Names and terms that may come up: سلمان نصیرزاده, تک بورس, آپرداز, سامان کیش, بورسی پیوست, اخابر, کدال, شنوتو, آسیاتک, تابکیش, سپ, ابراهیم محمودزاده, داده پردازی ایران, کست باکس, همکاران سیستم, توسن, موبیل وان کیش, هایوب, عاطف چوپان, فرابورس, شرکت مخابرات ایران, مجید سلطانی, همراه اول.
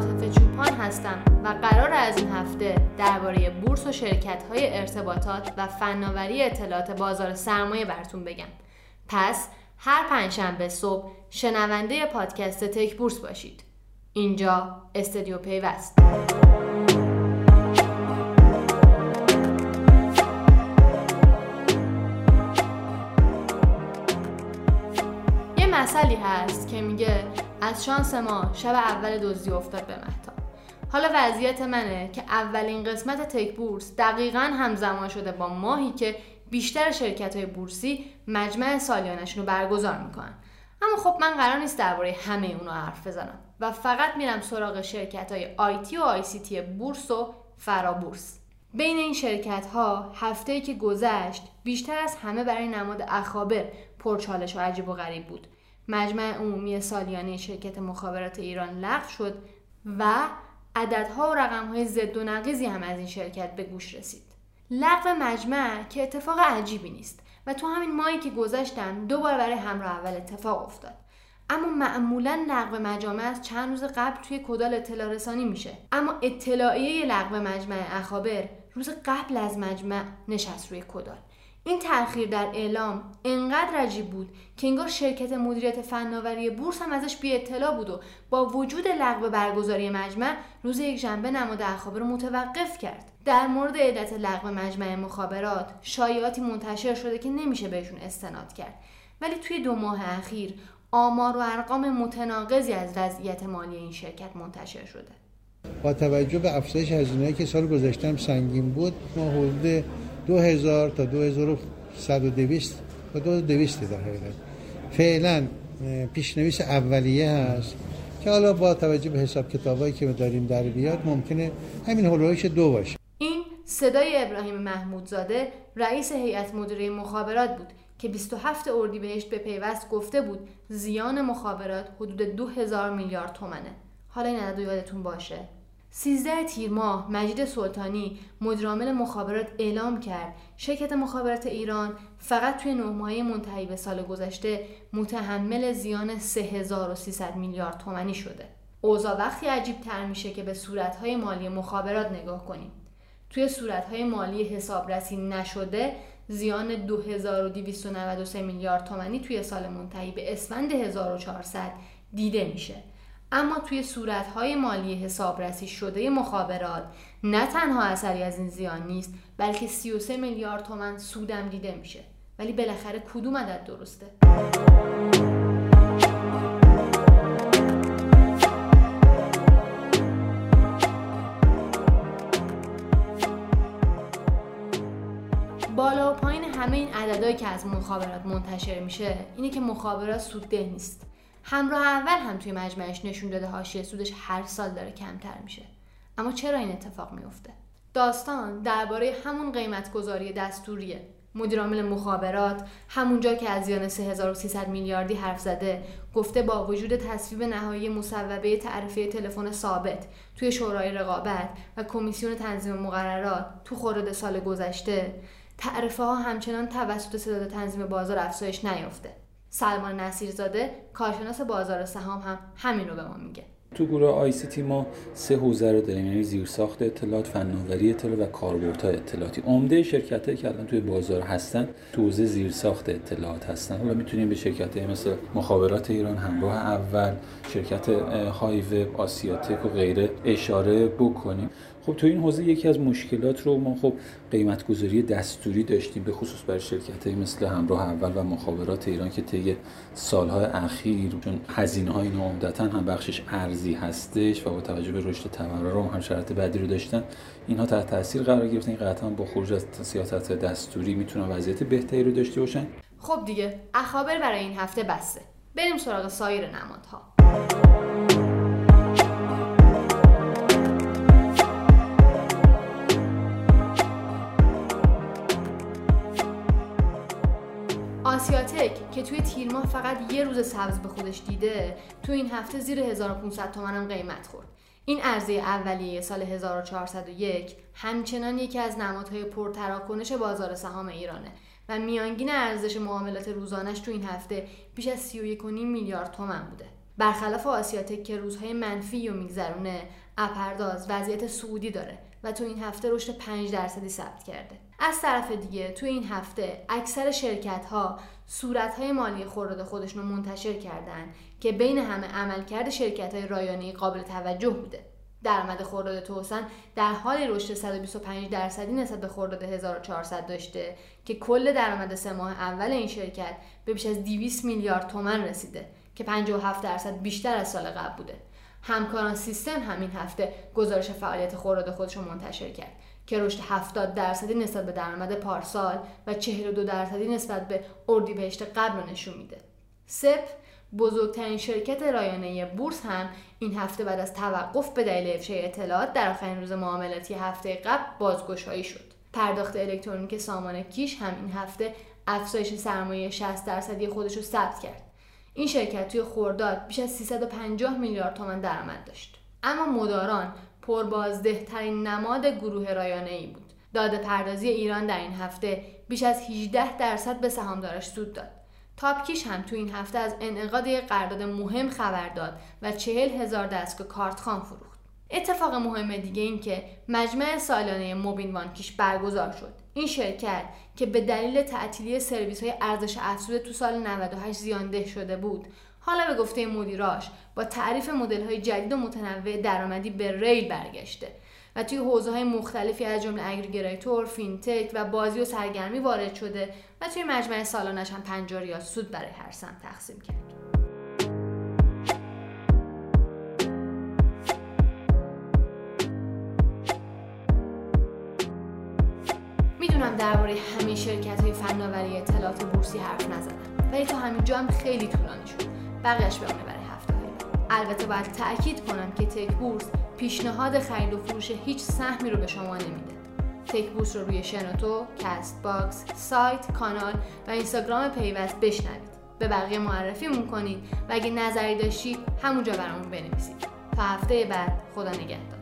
عاطف چوپان هستم و قرار از این هفته درباره بورس و شرکت‌های ارتباطات و فناوری اطلاعات بازار سرمایه براتون بگم. پس هر پنجشنبه صبح شنونده پادکست تک بورس باشید. اینجا استودیو پیوست. یه مثلی هست که میگه از شانس ما شب اول دزدی افتاد به مهتاب. حالا وضعیت منه که اولین قسمت تک بورس دقیقاً همزمان شده با ماهی که بیشتر شرکت‌های بورسی مجمع سالیانشون رو برگزار میکنن. اما خب من قرار نیست درباره همه اونا حرف بزنم و فقط میرم سراغ شرکت‌های آیتی و آیسیتی بورس و فرابورس. بین این شرکت‌ها هفته‌ای که گذشت بیشتر از همه برای نماد اخابر پرچالش و عجیب و غریب بود. مجمع عمومی سالیانه شرکت مخابرات ایران لغو شد و عددها و رقم‌های ضد و نقیضی هم از این شرکت به گوش رسید. لغو مجمع که اتفاق عجیبی نیست و تو همین ماهی که گذشتم دوباره برای همراه اول اتفاق افتاد. اما معمولا لغو مجامع از چند روز قبل توی کدال اطلاع رسانی میشه، اما اطلاعیه لغو مجمع اخابر روز قبل از مجمع نشست روی کدال. این تأخیر در اعلام انقدر عجیب بود که انگار شرکت مدیریت فناوری بورس هم ازش بی اطلاع بود و با وجود لغو برگزاری مجمع روز یکشنبه نماد اخابر رو متوقف کرد. در مورد علت لغو مجمع مخابرات شایعاتی منتشر شده که نمیشه بهشون استناد کرد، ولی توی 2 ماه اخیر آمار و ارقام متناقضی از وضعیت مالی این شرکت منتشر شده. با توجه به افزایش هزینه‌ای که سال گذشته هم سنگین بود، ما حدود 2000 تا 2200 تا 2200 در حقیقت فعلا پیش‌نویس اولیه هست که حالا با توجه به حساب کتابایی که داریم در بیاد ممکنه همین هولویش 2 باشه. این صدای ابراهیم محمودزاده رئیس هیئت مدیره مخابرات بود که 27 اردیبهشت به پیوست گفته بود زیان مخابرات حدود 2000 میلیارد تومنه. حالا این عدد یادتون باشه. 13 تیر ماه مجید سلطانی مدیر عامل مخابرات اعلام کرد شرکت مخابرات ایران فقط توی 9 ماهه منتهی به سال گذشته متحمل زیان 3300 میلیارد تومانی شده. اوضاع وقتی عجیب تر میشه که به صورت‌های مالی مخابرات نگاه کنیم. توی صورت‌های مالی حسابرسی نشده زیان 2293 میلیارد تومانی توی سال منتهی به اسفند 1400 دیده میشه. اما توی صورت‌های مالی حسابرسی شده مخابرات نه تنها اثری از این زیان نیست، بلکه 33 میلیارد تومان سودم دیده میشه. ولی بالاخره کدوم عدد درسته؟ بالا و پایین همه این عددهایی که از مخابرات منتشر میشه اینه که مخابرات سودده نیست. همراه اول هم توی مجمعش نشون داده حاشیه سودش هر سال داره کمتر میشه. اما چرا این اتفاق میفته؟ داستان درباره همون قیمت گذاری دستوریه. مدیر عامل مخابرات همونجا که از زیان 3300 میلیاردی حرف زده گفته با وجود تصویب نهایی مصوبه تعرفه تلفن ثابت توی شورای رقابت و کمیسیون تنظیم مقررات تو خرداد سال گذشته تعرفه ها همچنان توسط ستاد تنظیم بازار افزایش نیافته. سلمان نصیرزاده کارشناس بازار سهام هم همین رو به ما میگه. تو گروه آیسیتی ما 3 حوزه رو داریم، یعنی زیرساخت اطلاعات، فناوری اطلاعات و کاربردهای اطلاعاتی. عمده شرکت‌هایی که الان توی بازار هستن تو حوزه زیرساخت اطلاعات هستن. حالا میتونیم به شرکت‌های مثل مخابرات ایران، همراه اول، شرکت هایوب، آسیاتک و غیره اشاره بکنیم. خب تو این حوزه یکی از مشکلات رو ما خب قیمت‌گذاری دستوری داشتیم، به خصوص برای شرکت‌های مثل همراه اول و مخابرات ایران که طی سال‌های اخیر چون هزینه‌های اینا عمدتاً هم بخشش ارزی هستش و با توجه به رشد تورم هم شرایط بدی رو داشتن، اینها تحت تاثیر قرار گرفتن. قطعاً با خروج از سیاست دستوری میتونن وضعیت بهتری رو داشته باشن. خب دیگه اخبار برای این هفته بسه. بریم سراغ سایر نمادها. آسیاتک که توی تیر ماه فقط 1 روز سبز به خودش دیده، تو این هفته زیر 1500 تومان هم قیمت خورد. این عرضه اولیه سال 1401 همچنان یکی از نمادهای پرتراکنش بازار سهام ایرانه و میانگین ارزش معاملات روزانش تو این هفته بیش از 31.5 میلیارد تومان بوده. برخلاف آسیاتک که روزهای منفی رو میگذرونه، آپرداز وضعیت صعودی داره و تو این هفته رشد 5% ثبت کرده. از طرف دیگه تو این هفته اکثر شرکت‌ها صورت‌های مالی خرداد خودشون رو منتشر کردن که بین همه عملکرد شرکت‌های رایانه‌ای قابل توجه بوده. درآمد خرداد توسن در حال رشد 125% نسبت به خرداد 1400 داشته که کل درآمد 3 ماه اول این شرکت به بیش از 200 میلیارد تومان رسیده که 57% بیشتر از سال قبل بوده. همکاران سیستم همین هفته گزارش فعالیت خرداد خودش رو منتشر کرد که رشد 70% نسبت به درآمد پارسال و 42% نسبت به اردیبهشت قبل رو نشون میده. سپ، بزرگترین شرکت رایانه‌ای بورس، هم این هفته بعد از توقف به دلیل افشای اطلاعات در آخرین روز معاملاتی هفته قبل بازگشایی شد. پرداخت الکترونیک سامان کیش هم این هفته افزایش سرمایه 60% خودش رو ثبت کرد. این شرکت توی خرداد بیش از 350 میلیارد تومان درآمد داشت. اما مداران پربازدهترین نماد گروه رایانه‌ای بود. داده پردازی ایران در این هفته بیش از 18% به سهامدارش سود داد. تابکیش هم تو این هفته از انعقاد یک قرارداد مهم خبر داد و 40,000 دستگاه کارتخوان فروخت. اتفاق مهم دیگه این که مجمع سالانه موبیل وان کیش برگزار شد. این شرکت که به دلیل تعطیلی سرویس‌های ارزش افزوده تو سال 98 زیانده شده بود، حالا به گفته مدیراش با تعریف مدل‌های جدید و متنوع درآمدی به ریل برگشته و توی حوزه‌های مختلفی از جمله اگریگاتور، فینتک و بازی و سرگرمی وارد شده و توی مجمع سالانه‌اش هم 50 ریال سود برای هر سهم تقسیم کرد. میدونم درباره همه شرکت‌های فناوری اطلاعات بورسی حرف نزدم، ولی تا همینجا هم خیلی طولانی شد. بقیه‌اش بمونه برای هفته بعد. البته باید تأکید کنم که تک بورس پیشنهاد خرید و فروش هیچ سهمی رو به شما نمیده. تک بورس رو روی شنوتو، کست باکس، سایت، کانال و اینستاگرام پیوست بشنوید. به بقیه معرفیمون کنید و اگه نظری داشتید همونجا برامون بنویسید. تا هفته بعد، خدا نگهدار.